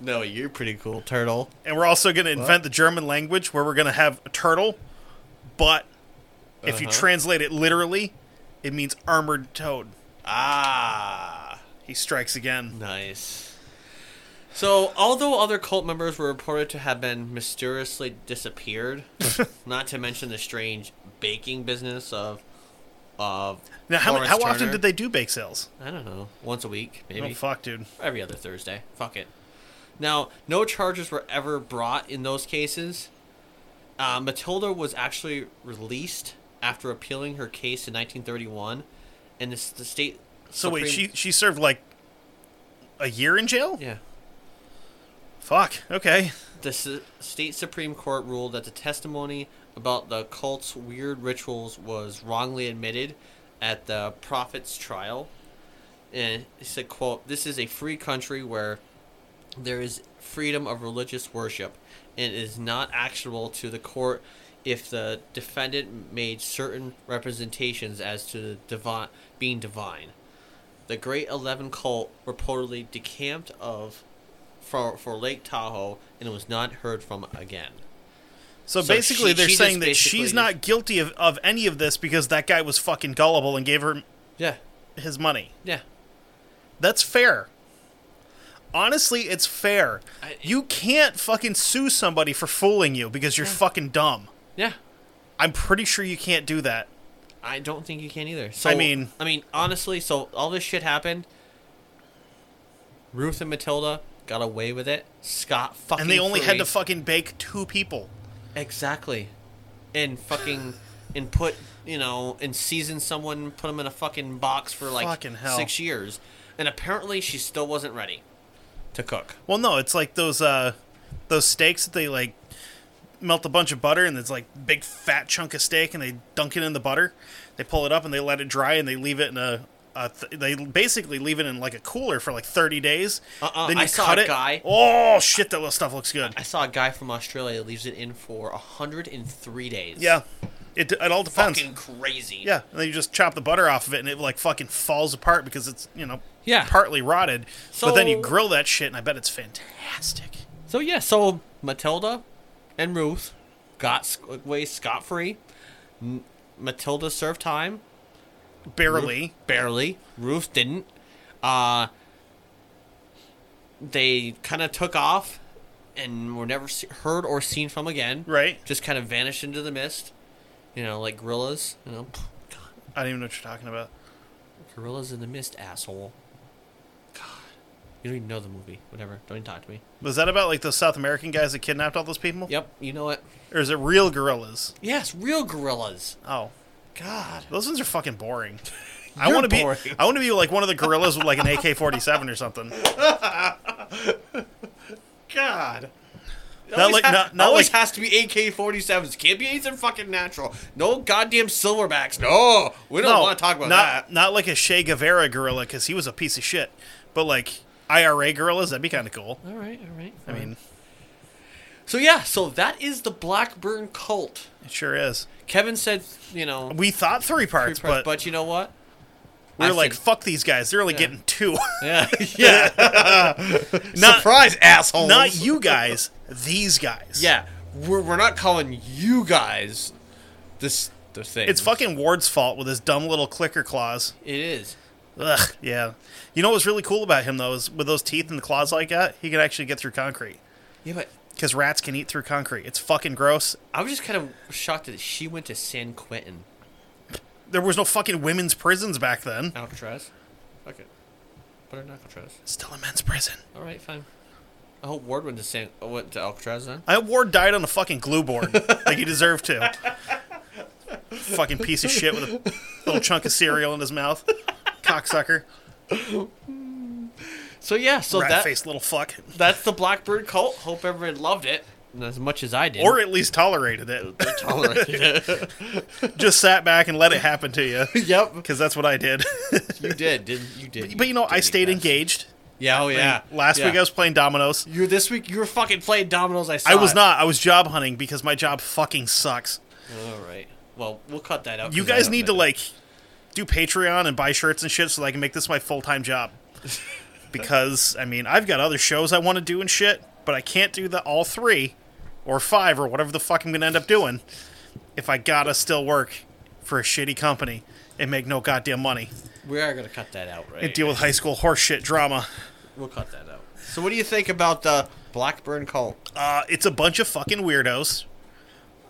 No, you're pretty cool, turtle. And we're also going to invent the German language where we're going to have a turtle, but... If you translate it literally, it means armored toad. Ah. He strikes again. Nice. So, although other cult members were reported to have been mysteriously disappeared, not to mention the strange baking business of now, how often did they do bake sales? I don't know. Once a week, maybe. Oh, fuck, dude. Every other Thursday. Fuck it. Now, no charges were ever brought in those cases. Matilda was actually released after appealing her case in 1931, and the state... So wait, she served like a year in jail? Yeah. Fuck, okay. The state Supreme Court ruled that the testimony about the cult's weird rituals was wrongly admitted at the prophet's trial. And it said, quote, "This is a free country where there is freedom of religious worship, and it is not actionable to the court if the defendant made certain representations as to being divine." The Great 11 cult reportedly decamped for Lake Tahoe, and it was not heard from again. So basically they're saying she's not guilty of any of this because that guy was fucking gullible and gave her his money. Yeah. That's fair. Honestly, it's fair. You can't fucking sue somebody for fooling you because you're fucking dumb. Yeah, I'm pretty sure you can't do that. I don't think you can either. So, I mean, honestly, so all this shit happened. Ruth and Matilda got away with it. Scott fucking and they only had to fucking bake two people. Exactly, and fucking and put and season someone, put them in a fucking box for like fucking 6 years, and apparently she still wasn't ready to cook. Well, no, it's like those steaks that they like. Melt a bunch of butter, and it's like big fat chunk of steak, and they dunk it in the butter. They pull it up and they let it dry, and they leave it in they basically leave it in like a cooler for like 30 days. Then you cut it. Guy. Oh shit, that little stuff looks good. I saw a guy from Australia leaves it in for 103 days. Yeah, it all depends. Fucking crazy. Yeah, and then you just chop the butter off of it, and it like fucking falls apart because it's partly rotted. So, but then you grill that shit, and I bet it's fantastic. So Matilda and Ruth got away scot-free. Matilda served time. Barely. Ruth didn't. They kind of took off and were never heard or seen from again. Right. Just kind of vanished into the mist. You know, like gorillas. You know. God. I don't even know what you're talking about. Gorillas in the Mist, asshole. God. You don't even know the movie. Whatever. Don't even talk to me. Was that about, like, those South American guys that kidnapped all those people? Yep. You know it. Or is it real gorillas? Yes, real gorillas. Oh. God. Those ones are fucking boring. I want to be like one of the gorillas with like an AK-47 or something. God. It always has to be AK-47s. Can't be anything fucking natural. No goddamn silverbacks. No. We don't want to talk about that. Not like a Che Guevara gorilla, because he was a piece of shit. But like IRA gorillas, that'd be kind of cool. All right. I mean. So that is the Blackburn cult. It sure is. Kevin said, you know. We thought three parts. But you know what? I think, fuck these guys. They're only getting two. Yeah. Surprise, assholes. Not you guys. These guys. Yeah. We're not calling you guys the thing. It's fucking Ward's fault with his dumb little clicker claws. It is. Ugh. Yeah. You know what's really cool about him, though, is with those teeth and the claws like that, he can actually get through concrete. Yeah, but... Because rats can eat through concrete. It's fucking gross. I was just kind of shocked that she went to San Quentin. There was no fucking women's prisons back then. Alcatraz. Fuck it. Put her in Alcatraz. Still a men's prison. All right, fine. I hope Ward went to Alcatraz then. I hope Ward died on a fucking glue board. Like he deserved to. Fucking piece of shit with a little chunk of cereal in his mouth. Cocksucker. So rat-faced little fuck. That's the Blackbird cult. Hope everyone loved it as much as I did, or at least tolerated it. Just sat back and let it happen to you. Yep, because that's what I did. You did, didn't you? Did. But you know, I stayed engaged. Yeah. Oh yeah. Last week I was playing dominoes. This week you were fucking playing dominoes. I was not. I was job hunting because my job fucking sucks. All right. Well, we'll cut that out. You guys need to like do Patreon and buy shirts and shit so that I can make this my full-time job. Because, I mean, I've got other shows I want to do and shit, but I can't do all three or five or whatever the fuck I'm going to end up doing if I got to still work for a shitty company and make no goddamn money. We are going to cut that out, right? And deal with high school horseshit drama. We'll cut that out. So what do you think about the Blackburn cult? It's a bunch of fucking weirdos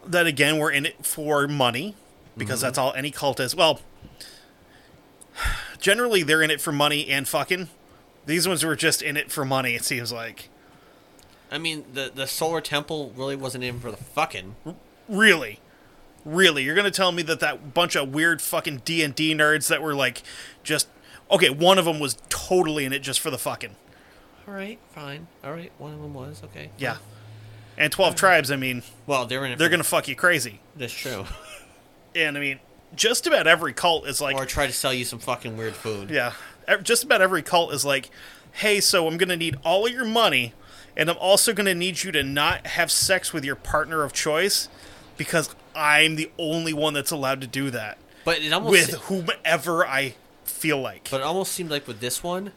that, again, were in it for money because that's all any cult is. Well, generally they're in it for money and fucking... These ones were just in it for money, it seems like. I mean, the Solar Temple really wasn't in for the fucking. Really? Really? You're going to tell me that bunch of weird fucking D&D nerds that were like just... Okay, one of them was totally in it just for the fucking. All right, fine. All right, one of them was, okay. Yeah. And 12 tribes, I mean... Well, they're in it. They're going to fuck you crazy. That's true. And, I mean, just about every cult is like... Or try to sell you some fucking weird food. Yeah. Just about every cult is like, hey, so I'm going to need all of your money, and I'm also going to need you to not have sex with your partner of choice, because I'm the only one that's allowed to do that. But it almost with whomever I feel like. But it almost seemed like with this one,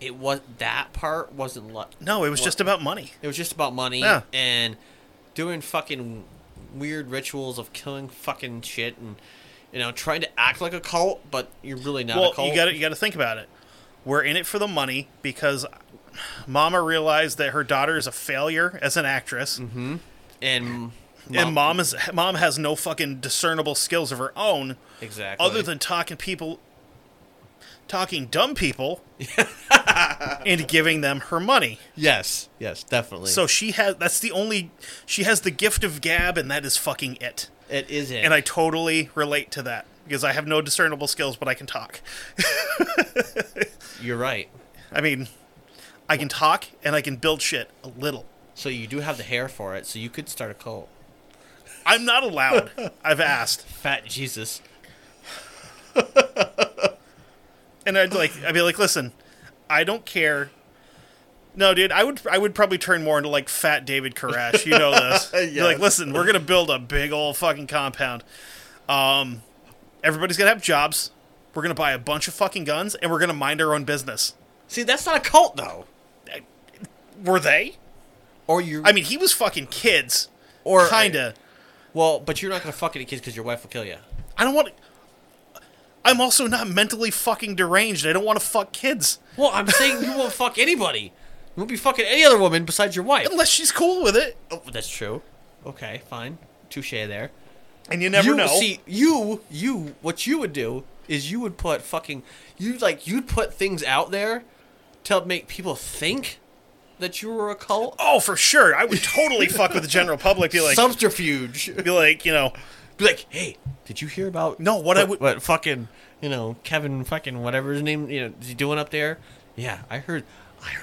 it was that part wasn't. No, it was just about money. It was just about money and doing fucking weird rituals of killing fucking shit and. You know, trying to act like a cult, but you're really not a cult. Well, you got to think about it. We're in it for the money because Mama realized that her daughter is a failure as an actress. Mm-hmm. And Mom has no fucking discernible skills of her own. Exactly. Other than talking dumb people and giving them her money. Yes, definitely. So she has the gift of gab, and that is fucking it. It is it. And I totally relate to that because I have no discernible skills, but I can talk. You're right. I mean, I can talk and I can build shit a little. So you do have the hair for it, so you could start a cult. I'm not allowed. I've asked. Fat Jesus. And I'd be like, listen, I don't care. No, dude, I would probably turn more into, like, Fat David Koresh. You know this. Yes. You're like, listen, we're going to build a big old fucking compound. Everybody's going to have jobs. We're going to buy a bunch of fucking guns, and we're going to mind our own business. See, that's not a cult, though. Were they? Or you? I mean, he was fucking kids Or kinda. Well, but you're not going to fuck any kids because your wife will kill you. I don't want to. I'm also not mentally fucking deranged. I don't want to fuck kids. Well, I'm saying you won't fuck anybody. You won't be fucking any other woman besides your wife. Unless she's cool with it. Oh, that's true. Okay, fine. Touche there. And you never know. See, you, what you would do is you would put fucking, you'd put things out there to make people think that you were a cult. Oh, for sure. I would totally fuck with the general public. Be like, subterfuge. Be like, you know. Be like, hey, did you hear about? No, what fucking, you know, Kevin fucking whatever his name, you know, is he doing up there? Yeah, I heard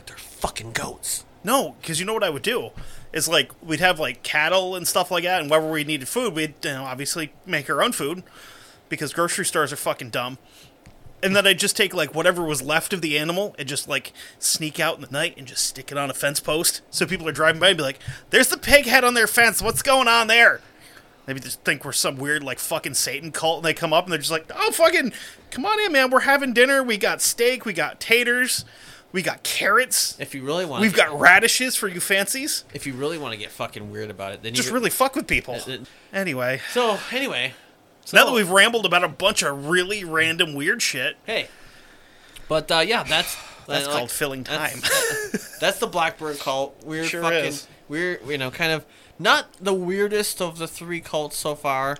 they're fucking goats. No, because you know what I would do? It's like, we'd have like cattle and stuff like that, and wherever we needed food, we'd, you know, obviously make our own food because grocery stores are fucking dumb. And then I'd just take like whatever was left of the animal and just like sneak out in the night and just stick it on a fence post. So people are driving by and be like, there's the pig head on their fence. What's going on there? Maybe they just think we're some weird like fucking Satan cult, and they come up and they're just like, oh, fucking come on in, man. We're having dinner. We got steak. We got taters. We got carrots. If you really want, we've got radishes for you fancies. If you really want to get fucking weird about it, then just really fuck with people. Anyway. So now that we've rambled about a bunch of really random weird shit. Hey, but yeah, that's called filling time. That's the Blackburn cult. Weird sure fucking is. Weird, you know, kind of not the weirdest of the three cults so far,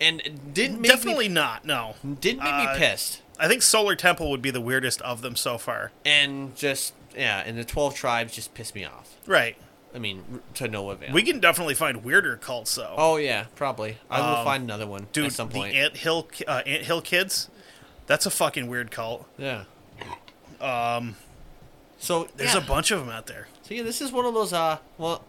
and didn't make definitely me, not. No, didn't make me pissed. I think Solar Temple would be the weirdest of them so far. And just, yeah, and the 12 tribes just piss me off. Right. I mean, to no avail. We can definitely find weirder cults, though. Oh, yeah, probably. I will find another one at some point. Dude, the Ant Hill Kids, that's a fucking weird cult. Yeah. So there's a bunch of them out there. So, yeah, this is one of those, well,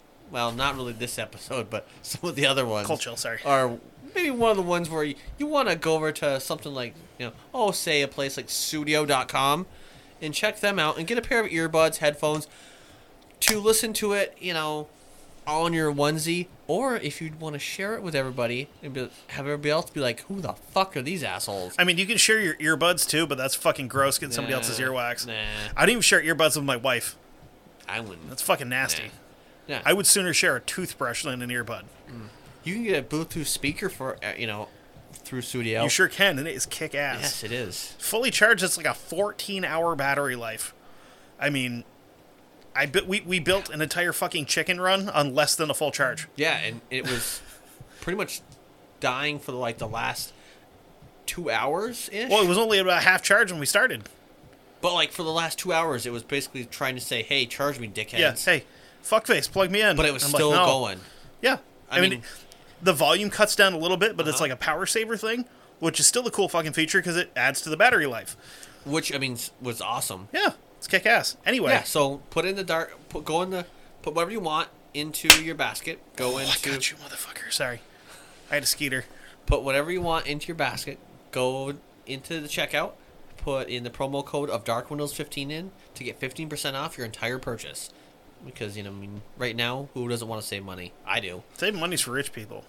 not really this episode, but some of the other ones. Cultural, sorry. Are maybe one of the ones where you want to go over to something like, you know, say a place like studio.com and check them out and get a pair of earbuds, headphones to listen to it, you know, on your onesie. Or if you'd want to share it with everybody and have everybody else be like, who the fuck are these assholes? I mean, you can share your earbuds too, but that's fucking gross getting somebody else's earwax. Nah. I don't even share earbuds with my wife. I wouldn't. That's fucking nasty. Nah. I would sooner share a toothbrush than an earbud. Mm. You can get a Bluetooth speaker for, you know, through Studio. You sure can, and it is kick-ass. Yes, it is. Fully charged, it's like a 14-hour battery life. I mean, we built an entire fucking chicken run on less than a full charge. Yeah, and it was pretty much dying for like the last 2 hours-ish. Well, it was only about half charge when we started. But like for the last 2 hours, it was basically trying to say, hey, charge me, dickheads. Yeah, hey, fuckface, plug me in. But it was still going. Yeah. I mean, the volume cuts down a little bit, but it's like a power saver thing, which is still a cool fucking feature because it adds to the battery life. Which, I mean, was awesome. Yeah, it's kick-ass. Anyway. Yeah, so put whatever you want into your basket. I got you, motherfucker. Sorry. I had a skeeter. Put whatever you want into your basket. Go into the checkout. Put in the promo code of Dark Windows 15 in to get 15% off your entire purchase. Because, you know, I mean, right now, who doesn't want to save money? I do. Saving money's for rich people.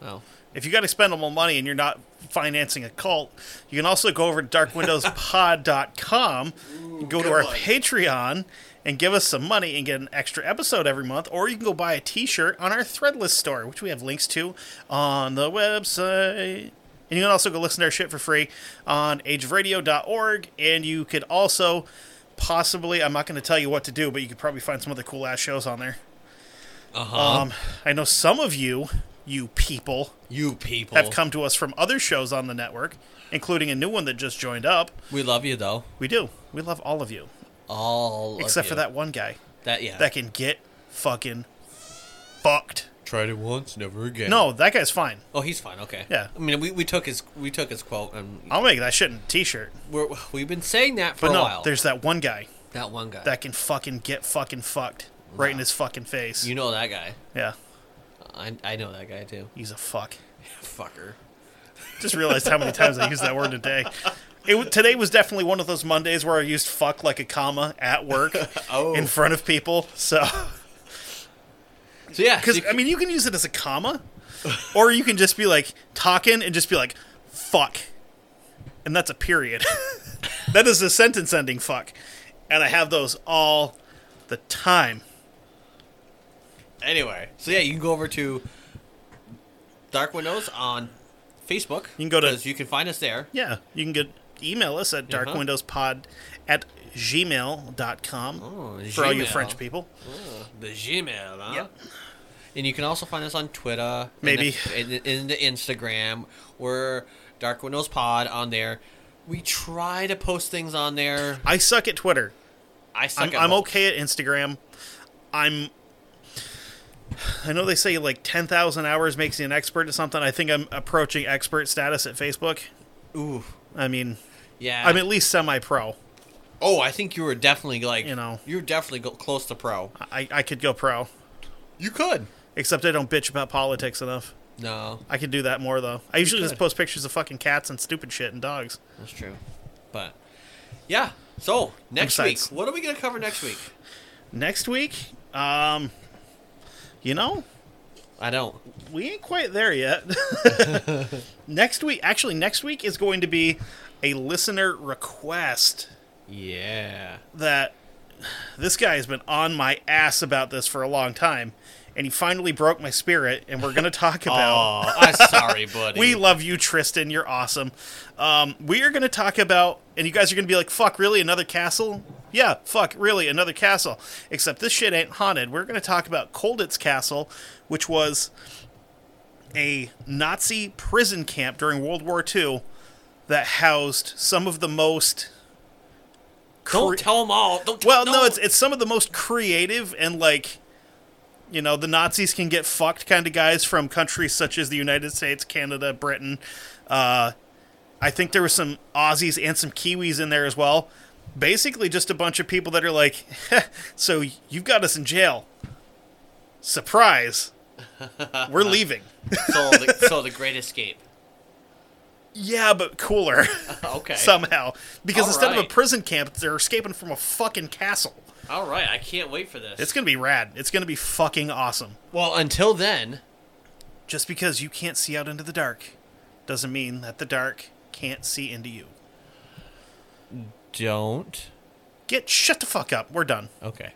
Oh. If you got expendable money and you're not financing a cult, you can also go over to darkwindowspod.com, go to our Patreon, and give us some money and get an extra episode every month. Or you can go buy a t-shirt on our Threadless store, which we have links to on the website. And you can also go listen to our shit for free on ageofradio.org. And you could also... possibly, I'm not going to tell you what to do, but you could probably find some other cool-ass shows on there. I know some of you people, have come to us from other shows on the network, including a new one that just joined up. We love you, though. We do. We love all of you. Except for that one guy. That can get fucking fucked. Tried it once, never again. No, that guy's fine. Oh, he's fine. Okay. Yeah. I mean, we took his quote. And I'll make that shit in a t-shirt. We've been saying that for a while. No, there's that one guy. That one guy that can fucking get fucking fucked right in his fucking face. You know that guy? Yeah. I know that guy too. He's a fuck. Yeah, fucker. Just realized how many times I used that word today. Today was definitely one of those Mondays where I used fuck like a comma at work in front of people. So yeah, because I mean, you can use it as a comma, or you can just be like talking and just be like "fuck," and that's a period. That is a sentence ending "fuck," and I have those all the time. Anyway, so yeah, you can go over to Dark Windows on Facebook. You can go to... You can find us there. Yeah. You can email us at darkwindowspod@gmail.com for all you French people. Ooh, the Gmail, huh? Yep. And you can also find us on Twitter. Maybe. In the Instagram. We're Dark Windows Pod on there. We try to post things on there. I suck at Twitter. I'm okay at Instagram. I know they say like 10,000 hours makes you an expert at something. I think I'm approaching expert status at Facebook. Ooh. I mean, yeah. I'm at least semi-pro. Oh, I think you were definitely like, you're definitely close to pro. I could go pro. You could. Except I don't bitch about politics enough. No. I could do that more, though. I usually just post pictures of fucking cats and stupid shit and dogs. That's true. But, yeah. So, next week. What are we going to cover next week? Next week? I don't. We ain't quite there yet. Next week is going to be a listener request. Yeah. That this guy has been on my ass about this for a long time, and he finally broke my spirit, and we're going to talk about... Oh, I'm sorry, buddy. We love you, Tristan. You're awesome. We are going to talk about... And you guys are going to be like, fuck, really? Another castle? Yeah, fuck, really? Another castle. Except this shit ain't haunted. We're going to talk about Colditz Castle, which was a Nazi prison camp during World War II that housed some of the most... Don't tell them all. No, it's some of the most creative and, like... the Nazis can get fucked kind of guys from countries such as the United States, Canada, Britain. I think there were some Aussies and some Kiwis in there as well. Basically just a bunch of people that are like, so you've got us in jail. Surprise. We're leaving. So the Great Escape. Yeah, but cooler. Okay. Somehow. Because instead of a prison camp, they're escaping from a fucking castle. All right, I can't wait for this. It's going to be rad. It's going to be fucking awesome. Well, until then... Just because you can't see out into the dark doesn't mean that the dark can't see into you. Don't. Shut the fuck up. We're done. Okay.